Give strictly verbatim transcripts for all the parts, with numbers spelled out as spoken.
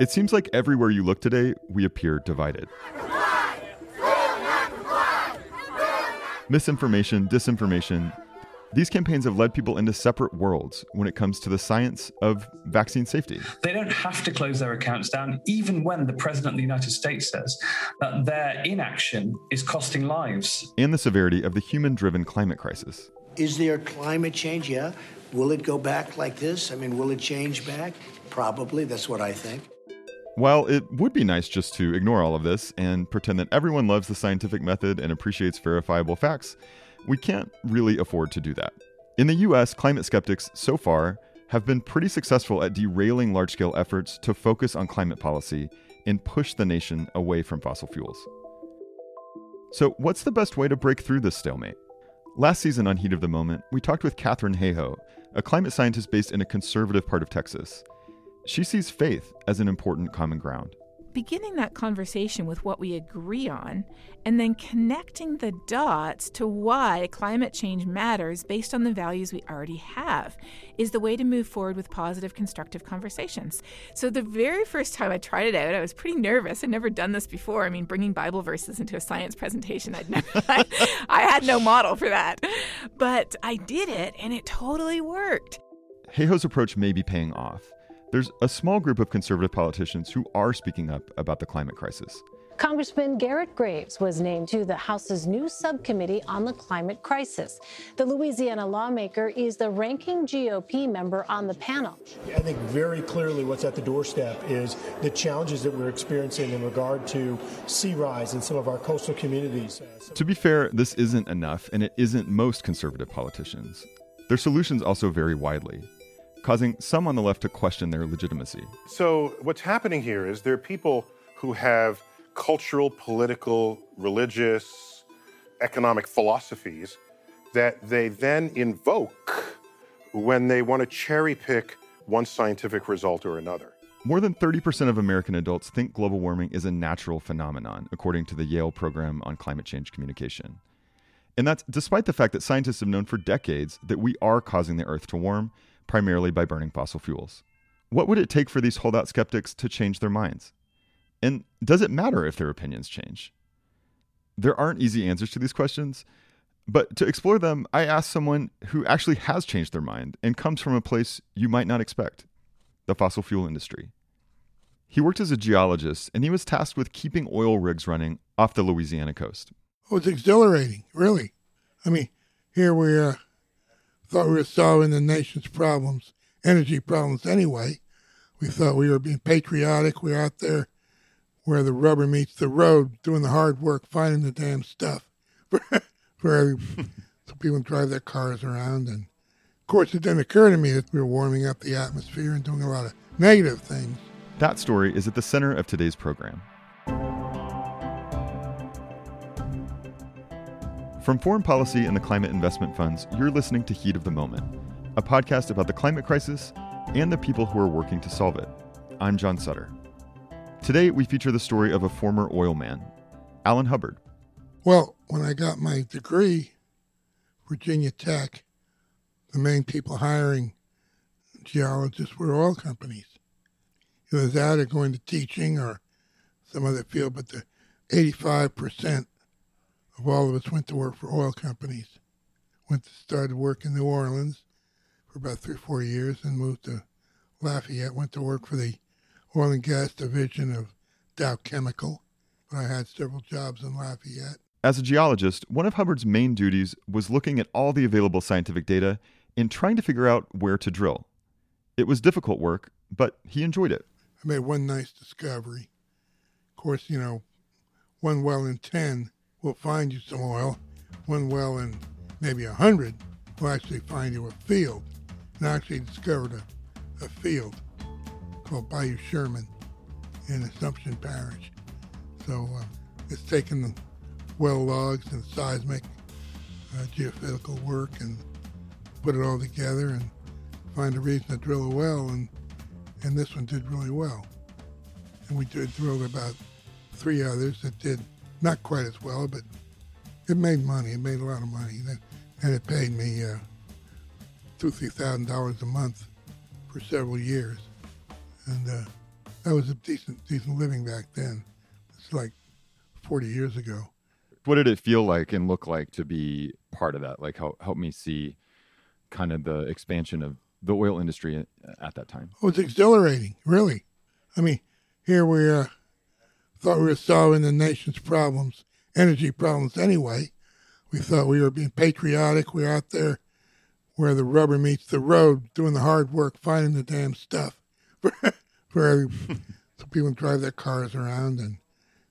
It seems like everywhere you look today, we appear divided. Misinformation, disinformation. These campaigns have led people into separate worlds when it comes to the science of vaccine safety. They don't have to close their accounts down, even when the president of the United States says that their inaction is costing lives. And the severity of the human-driven climate crisis. Is there climate change? Yeah. Will it go back like this? I mean, will it change back? Probably. That's what I think. While it would be nice just to ignore all of this and pretend that everyone loves the scientific method and appreciates verifiable facts, we can't really afford to do that. In the U S, climate skeptics so far have been pretty successful at derailing large-scale efforts to focus on climate policy and push the nation away from fossil fuels. So what's the best way to break through this stalemate? Last season on Heat of the Moment, we talked with Katharine Hayhoe, a climate scientist based in a conservative part of Texas. She sees faith as an important common ground. Beginning that conversation with what we agree on, and then connecting the dots to why climate change matters based on the values we already have, is the way to move forward with positive, constructive conversations. So the very first time I tried it out, I was pretty nervous. I'd never done this before. I mean, bringing Bible verses into a science presentation, I'd never, I, I had no model for that. But I did it, and it totally worked. Hayhoe's approach may be paying off. There's a small group of conservative politicians who are speaking up about the climate crisis. Congressman Garrett Graves was named to the House's new subcommittee on the climate crisis. The Louisiana lawmaker is the ranking G O P member on the panel. I think very clearly what's at the doorstep is the challenges that we're experiencing in regard to sea rise in some of our coastal communities. To be fair, this isn't enough, and it isn't most conservative politicians. Their solutions also vary widely, causing some on the left to question their legitimacy. So what's happening here is there are people who have cultural, political, religious, economic philosophies that they then invoke when they want to cherry pick one scientific result or another. More than thirty percent of American adults think global warming is a natural phenomenon, according to the Yale Program on Climate Change Communication. And that's despite the fact that scientists have known for decades that we are causing the Earth to warm, primarily by burning fossil fuels. What would it take for these holdout skeptics to change their minds? And does it matter if their opinions change? There aren't easy answers to these questions, but to explore them, I asked someone who actually has changed their mind and comes from a place you might not expect, the fossil fuel industry. He worked as a geologist, and he was tasked with keeping oil rigs running off the Louisiana coast. Oh, it's exhilarating, really. I mean, here we are. Thought we were solving the nation's problems, energy problems anyway. We thought we were being patriotic. We're out there where the rubber meets the road, doing the hard work, finding the damn stuff for, for every, so people drive their cars around. And of course, it didn't occur to me that we were warming up the atmosphere and doing a lot of negative things. That story is at the center of today's program. From Foreign Policy and the Climate Investment Funds, you're listening to Heat of the Moment, a podcast about the climate crisis and the people who are working to solve it. I'm John Sutter. Today, we feature the story of a former oil man, Alan Hubbard. Well, when I got my degree, Virginia Tech, the main people hiring geologists were oil companies. It was either going to teaching or some other field, but the eighty-five percent of all of us went to work for oil companies. Went to started work in New Orleans for about three or four years and moved to Lafayette. Went to work for the oil and gas division of Dow Chemical. But I had several jobs in Lafayette. As a geologist, one of Hubbard's main duties was looking at all the available scientific data and trying to figure out where to drill. It was difficult work, but he enjoyed it. I made one nice discovery. Of course, you know, one well in ten we'll find you some oil. One well in maybe a hundred will actually find you a field. And I actually discovered a, a field called Bayou Sherman in Assumption Parish. So uh, it's taken the well logs and seismic uh, geophysical work and put it all together and find a reason to drill a well. And, and this one did really well. And we did drill about three others that did not quite as well, but it made money. It made a lot of money. And it paid me uh, two thousand dollars, three thousand dollars a month for several years. And uh, that was a decent decent living back then. It's like forty years ago. What did it feel like and look like to be part of that? Like, help, help me see kind of the expansion of the oil industry at, at that time. Oh, it's exhilarating, really. I mean, here we uh, thought we were solving the nation's problems, energy problems anyway. We thought we were being patriotic. We were out there where the rubber meets the road, doing the hard work, finding the damn stuff for, for every, so people drive their cars around. And,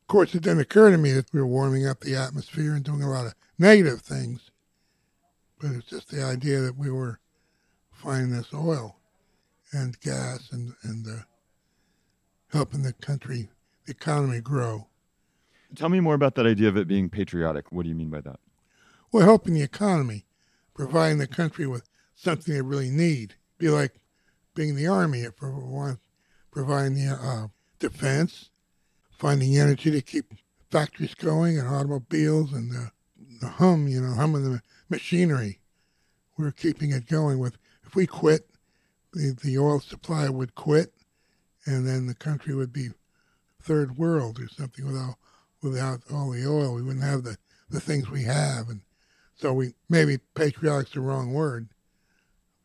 of course, it didn't occur to me that we were warming up the atmosphere and doing a lot of negative things. But it's just the idea that we were finding this oil and gas and, and uh, helping the country, the economy grow. Tell me more about that idea of it being patriotic. What do you mean by that? Well, helping the economy, providing the country with something they really need. Be like being in the Army, for one, providing the uh, defense, finding energy to keep factories going and automobiles and the, the hum, you know, humming the machinery. We're keeping it going. With if we quit, the, the oil supply would quit, and then the country would be third world or something. Without without all the oil, we wouldn't have the, the things we have. And so we, maybe patriotic's the wrong word,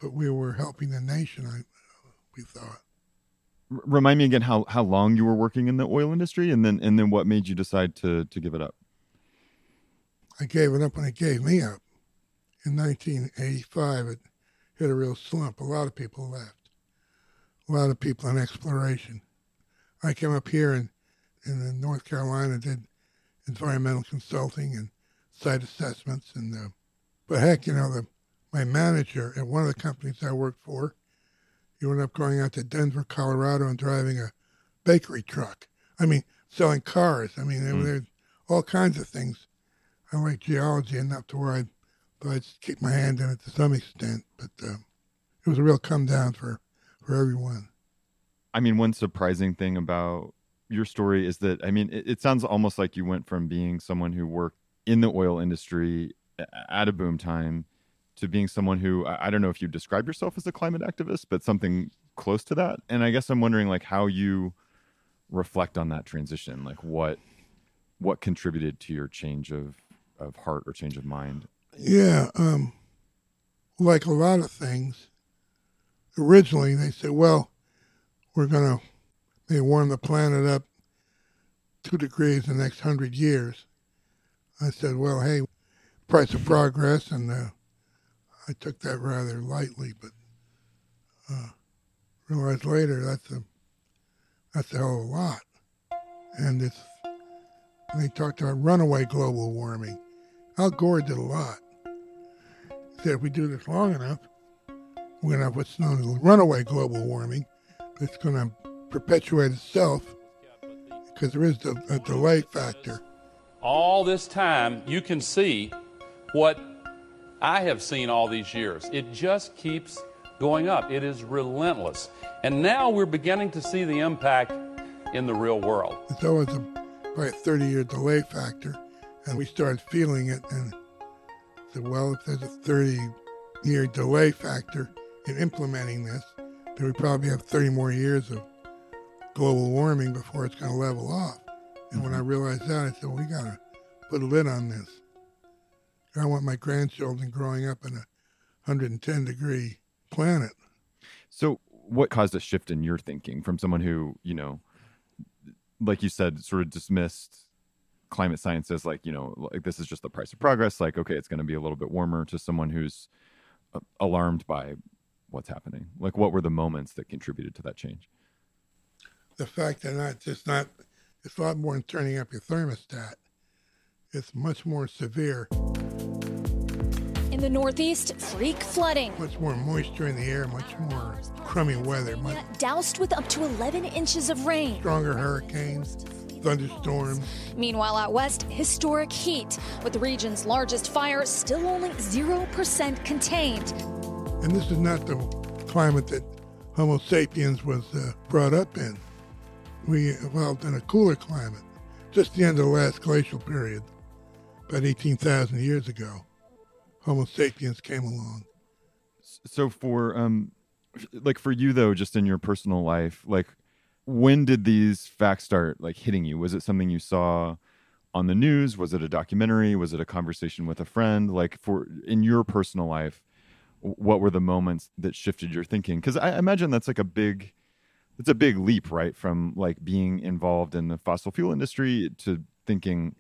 but we were helping the nation, I, we thought. Remind me again how, how long you were working in the oil industry, and then and then what made you decide to, to give it up? I gave it up when it gave me up. In nineteen eighty-five, it hit a real slump. A lot of people left. A lot of people in exploration. I came up here and in, in North Carolina, did environmental consulting and site assessments. And uh, but heck, you know, the, my manager at one of the companies I worked for, he ended up going out to Denver, Colorado, and driving a bakery truck. I mean, selling cars. I mean, mm. there's all kinds of things. I like geology enough to where I thought I'd keep my hand in it to some extent. But uh, it was a real come down for, for everyone. I mean, one surprising thing about your story is that, I mean, it, it sounds almost like you went from being someone who worked in the oil industry at a boom time to being someone who, I don't know if you describe yourself as a climate activist, but something close to that. And I guess I'm wondering, like, how you reflect on that transition, like what what contributed to your change of, of heart or change of mind? Yeah, um, like a lot of things, originally they said, well, we're going to They warm the planet up two degrees in the next hundred years. I said, well, hey, price of progress, and uh, I took that rather lightly, but uh, realized later that's a, that's a hell of a lot. And it's, they talked about runaway global warming. Al Gore did a lot. He said, if we do this long enough, we're going to have what's known as runaway global warming. It's going to perpetuate itself because there is a, a delay factor. All this time, you can see what I have seen all these years. It just keeps going up. It is relentless. And now we're beginning to see the impact in the real world. It's always a, by a thirty-year delay factor, and we started feeling it and said, well, if there's a thirty-year delay factor in implementing this, then we probably have thirty more years of global warming before it's going to level off. And mm-hmm. when I realized that, I said, well, we got to put a lid on this. I want my grandchildren growing up in a one hundred ten degree planet. So what caused a shift in your thinking from someone who, you know, like you said, sort of dismissed climate science as like, you know, like this is just the price of progress, like, okay, it's going to be a little bit warmer, to someone who's alarmed by what's happening? Like, what were the moments that contributed to that change? The fact that not just not, it's a lot more than turning up your thermostat. It's much more severe. In the Northeast, freak flooding. Much more moisture in the air, much more crummy weather. Much doused with up to eleven inches of rain. Stronger hurricanes, thunderstorms. Meanwhile, out west, historic heat, with the region's largest fire still only zero percent contained. And this is not the climate that Homo sapiens was uh, brought up in. We evolved in a cooler climate, just the end of the last glacial period, about eighteen thousand years ago. Homo sapiens came along. So for, um, like for you though, just in your personal life, like when did these facts start like hitting you? Was it something you saw on the news? Was it a documentary? Was it a conversation with a friend? Like, for in your personal life, what were the moments that shifted your thinking? Because I imagine that's like a big, it's a big leap, right? From like being involved in the fossil fuel industry to thinking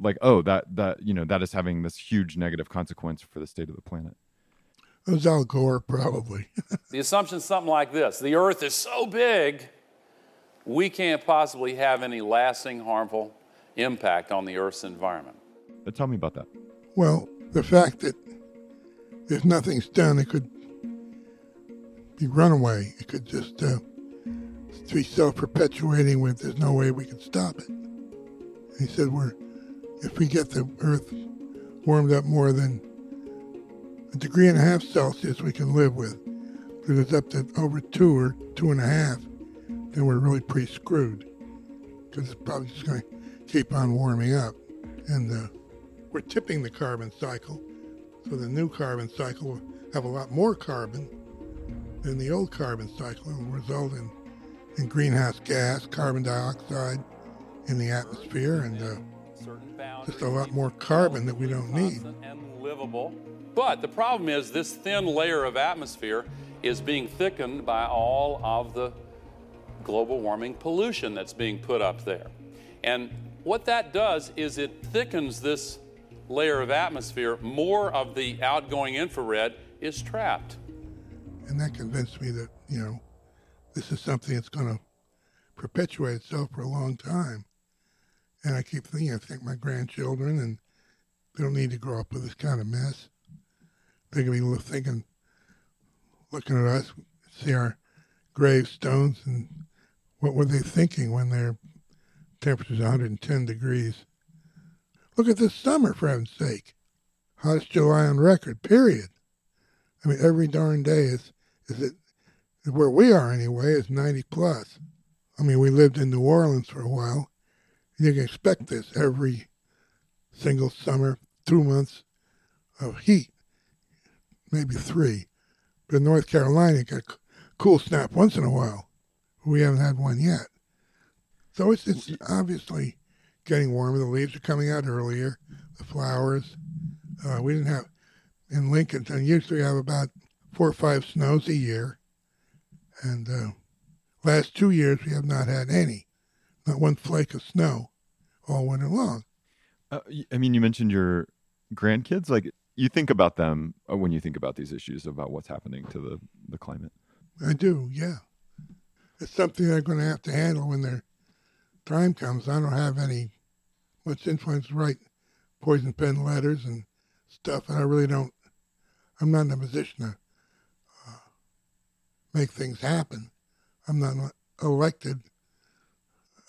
like, oh, that, that, you know, that is having this huge negative consequence for the state of the planet. It was Al Gore, probably. The assumption's something like this. The Earth is so big, we can't possibly have any lasting harmful impact on the Earth's environment. But tell me about that. Well, the fact that if nothing's done, it could be runaway. It could just uh, be self-perpetuating with there's no way we could stop it. He said, we're, if we get the Earth warmed up more than a degree and a half Celsius, we can live with. But if it's up to over two or two and a half, then we're really pretty screwed because it's probably just going to keep on warming up. And uh, we're tipping the carbon cycle. So the new carbon cycle will have a lot more carbon than the old carbon cycle and will result in, in greenhouse gas, carbon dioxide in the atmosphere, and uh, just a lot more carbon that we don't need. But the problem is this thin layer of atmosphere is being thickened by all of the global warming pollution that's being put up there. And what that does is it thickens this layer of atmosphere. More of the outgoing infrared is trapped. And that convinced me that, you know, this is something that's going to perpetuate itself for a long time. And I keep thinking, I think my grandchildren, and they don't need to grow up with this kind of mess. They're going to be thinking, looking at us, see our gravestones, and what were they thinking when their temperature's one hundred ten degrees? Look at this summer, for heaven's sake. Hottest July on record, period. I mean, every darn day is, is it, where we are anyway, is ninety plus. I mean, we lived in New Orleans for a while. You can expect this every single summer, two months of heat, maybe three. But in North Carolina, you get a cool snap once in a while. We haven't had one yet. So it's, it's obviously getting warmer. The leaves are coming out earlier, the flowers. Uh, we didn't have, in Lincoln, and usually we have about four or five snows a year. And uh, last two years, we have not had any, not one flake of snow all winter long. Uh, I mean, you mentioned your grandkids. Like, you think about them when you think about these issues, about what's happening to the, the climate. I do, yeah. It's something they're going to have to handle when their time comes. I don't have any much influence to write poison pen letters and stuff, and I really don't, I'm not in a position to uh, make things happen. I'm not elected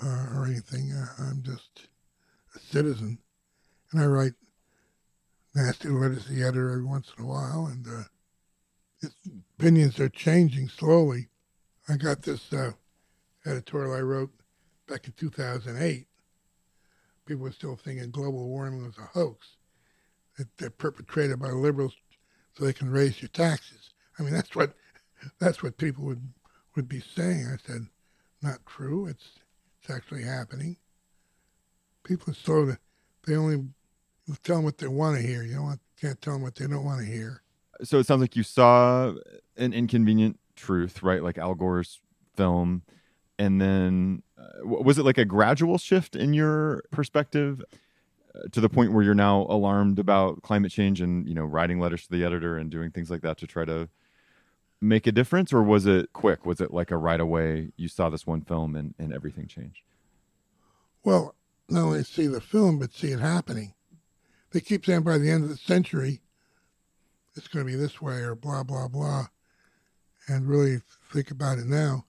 uh, or anything. Uh, I'm just a citizen, and I write nasty letters to the editor every once in a while, and uh, its opinions are changing slowly. I got this uh, editorial I wrote back in two thousand eight. People were still thinking global warming was a hoax, that they're perpetrated by liberals so they can raise your taxes. I mean, that's what that's what people would, would be saying. I said, not true. It's it's actually happening. People are slow to, they only tell them what they want to hear. You don't want, can't tell them what they don't want to hear. So it sounds like you saw an inconvenient truth, right? Like Al Gore's film. And then uh, was it like a gradual shift in your perspective uh, to the point where you're now alarmed about climate change and, you know, writing letters to the editor and doing things like that to try to make a difference? Or was it quick? Was it like a right away, you saw this one film and, and everything changed? Well, not only see the film, but see it happening. They keep saying by the end of the century, it's going to be this way or blah, blah, blah. And really think about it now.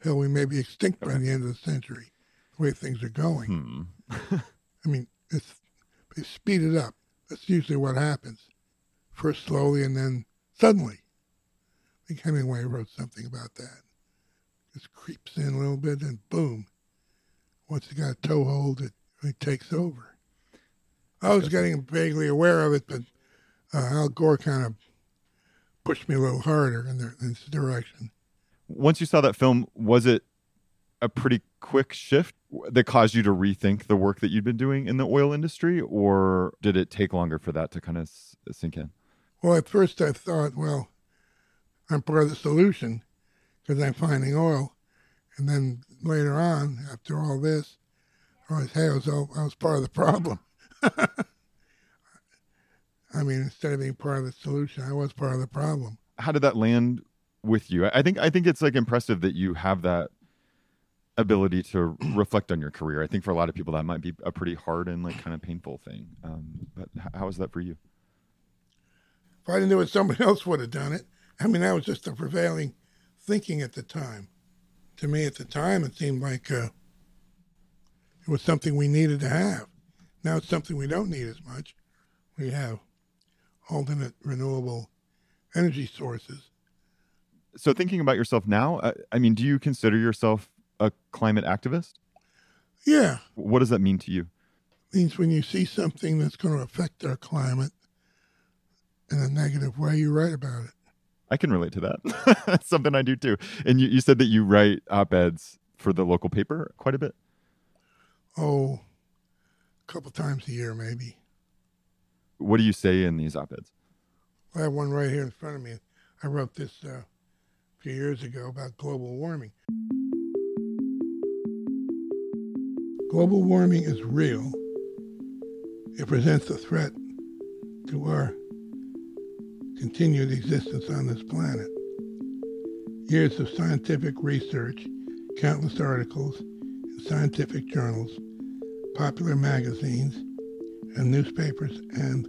Hell, we may be extinct by the end of the century, the way things are going. Hmm. I mean, it's, they speed it up. That's usually what happens. First slowly and then suddenly. I think Hemingway wrote something about that. Just creeps in a little bit and boom. Once you got a toehold, it really takes over. I was getting vaguely aware of it, but uh, Al Gore kind of pushed me a little harder in, their, in this direction. Once you saw that film, was it a pretty quick shift that caused you to rethink the work that you'd been doing in the oil industry, or did it take longer for that to kind of sink in? Well, at first I thought, well, I'm part of the solution because I'm finding oil. And then later on, after all this, I was, hey, I was, I was part of the problem. I mean, instead of being part of the solution, I was part of the problem. How did that land with you? I think I think it's like impressive that you have that ability to reflect on your career. I think for a lot of people that might be a pretty hard and like kind of painful thing. Um, but how was that for you? If I didn't do it, somebody else would have done it. I mean, that was just the prevailing thinking at the time. To me at the time, it seemed like uh, it was something we needed to have. Now it's something we don't need as much. We have alternate renewable energy sources. So thinking about yourself now, I, I mean, do you consider yourself a climate activist? Yeah. What does that mean to you? It means when you see something that's going to affect our climate in a negative way, you write about it. I can relate to that. That's something I do too. And you, you said that you write op-eds for the local paper quite a bit? Oh, a couple times a year, maybe. What do you say in these op-eds? I have one right here in front of me. I wrote this uh, a few years ago about global warming. Global warming is real. It presents a threat to our continued existence on this planet. Years of scientific research, countless articles in scientific journals, popular magazines, and newspapers, and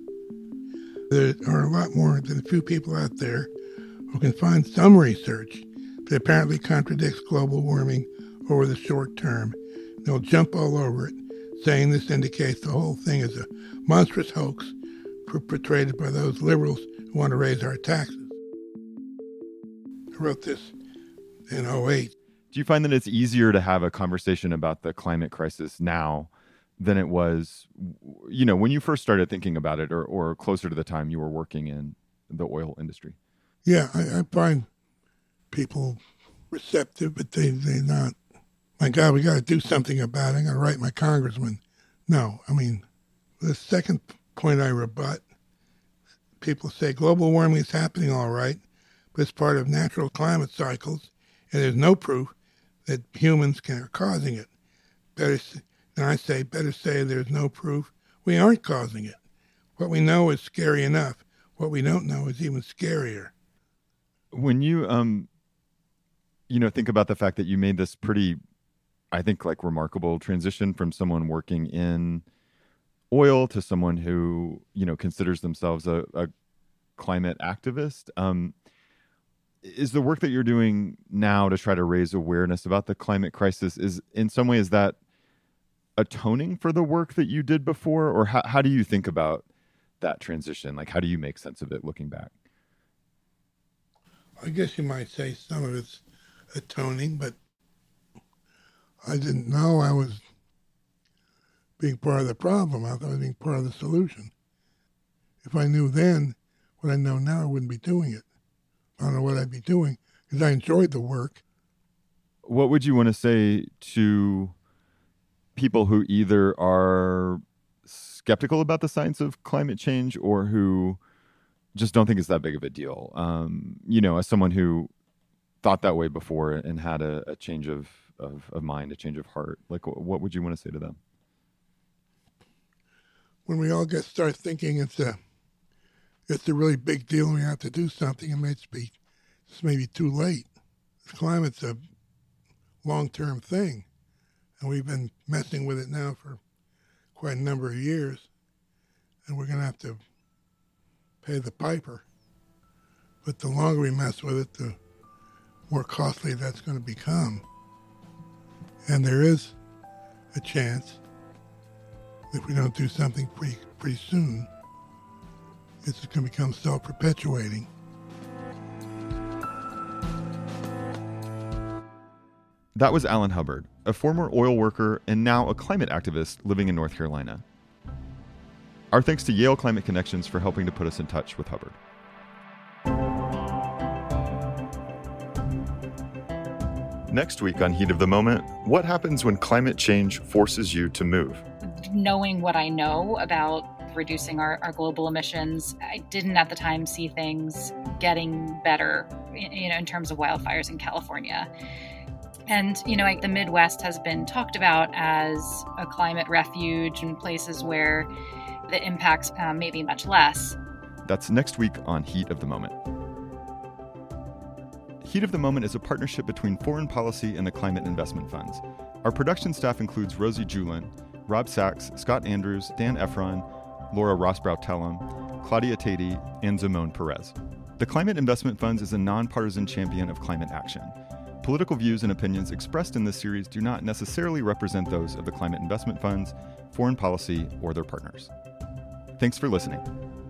there are a lot more than a few people out there who can find some research that apparently contradicts global warming over the short term. They'll jump all over it, saying this indicates the whole thing is a monstrous hoax perpetrated by those liberals who want to raise our taxes. I wrote this in oh eight. Do you find that it's easier to have a conversation about the climate crisis now than it was, you know, when you first started thinking about it, or, or closer to the time you were working in the oil industry? Yeah, I, I find people receptive, but they, they're not, my God, we got to do something about it. I'm going to write my congressman. No, I mean, the second point I rebut, people say global warming is happening all right, but it's part of natural climate cycles, and there's no proof that humans can, are causing it. Better And I say, better say there's no proof we aren't causing it. What we know is scary enough. What we don't know is even scarier. When you, um, you know, think about the fact that you made this pretty, I think, like remarkable transition from someone working in oil to someone who, you know, considers themselves a, a climate activist. Um, is the work that you're doing now to try to raise awareness about the climate crisis, is in some ways that atoning for the work that you did before? Or how, how do you think about that transition? Like, how do you make sense of it looking back? I guess you might say some of it's atoning, but I didn't know I was being part of the problem. I thought I was being part of the solution. If I knew then what I know now, I wouldn't be doing it. I don't know what I'd be doing because I enjoyed the work. What would you want to say to people who either are skeptical about the science of climate change or who just don't think it's that big of a deal? Um, you know, as someone who thought that way before and had a, a change of, of, of mind, a change of heart, like what would you want to say to them? When we all get start thinking it's a, it's a really big deal and we have to do something, it may be, it's maybe too late. Climate's a long-term thing. And we've been messing with it now for quite a number of years, and we're going to have to pay the piper. But the longer we mess with it, the more costly that's going to become. And there is a chance that if we don't do something pretty, pretty soon, it's going to become self-perpetuating. That was Alan Hubbard, a former oil worker and now a climate activist living in North Carolina. Our thanks to Yale Climate Connections for helping to put us in touch with Hubbard. Next week on Heat of the Moment, what happens when climate change forces you to move? Knowing what I know about reducing our, our global emissions, I didn't at the time see things getting better, you know, in terms of wildfires in California. And, you know, like the Midwest has been talked about as a climate refuge and places where the impacts uh, may be much less. That's next week on Heat of the Moment. Heat of the Moment is a partnership between Foreign Policy and the Climate Investment Funds. Our production staff includes Rosie Julin, Rob Sachs, Scott Andrews, Dan Efron, Laura Rosbrow-Tellum, Claudia Tatey, and Zamon Perez. The Climate Investment Funds is a nonpartisan champion of climate action. Political views and opinions expressed in this series do not necessarily represent those of the Climate Investment Funds, Foreign Policy, or their partners. Thanks for listening.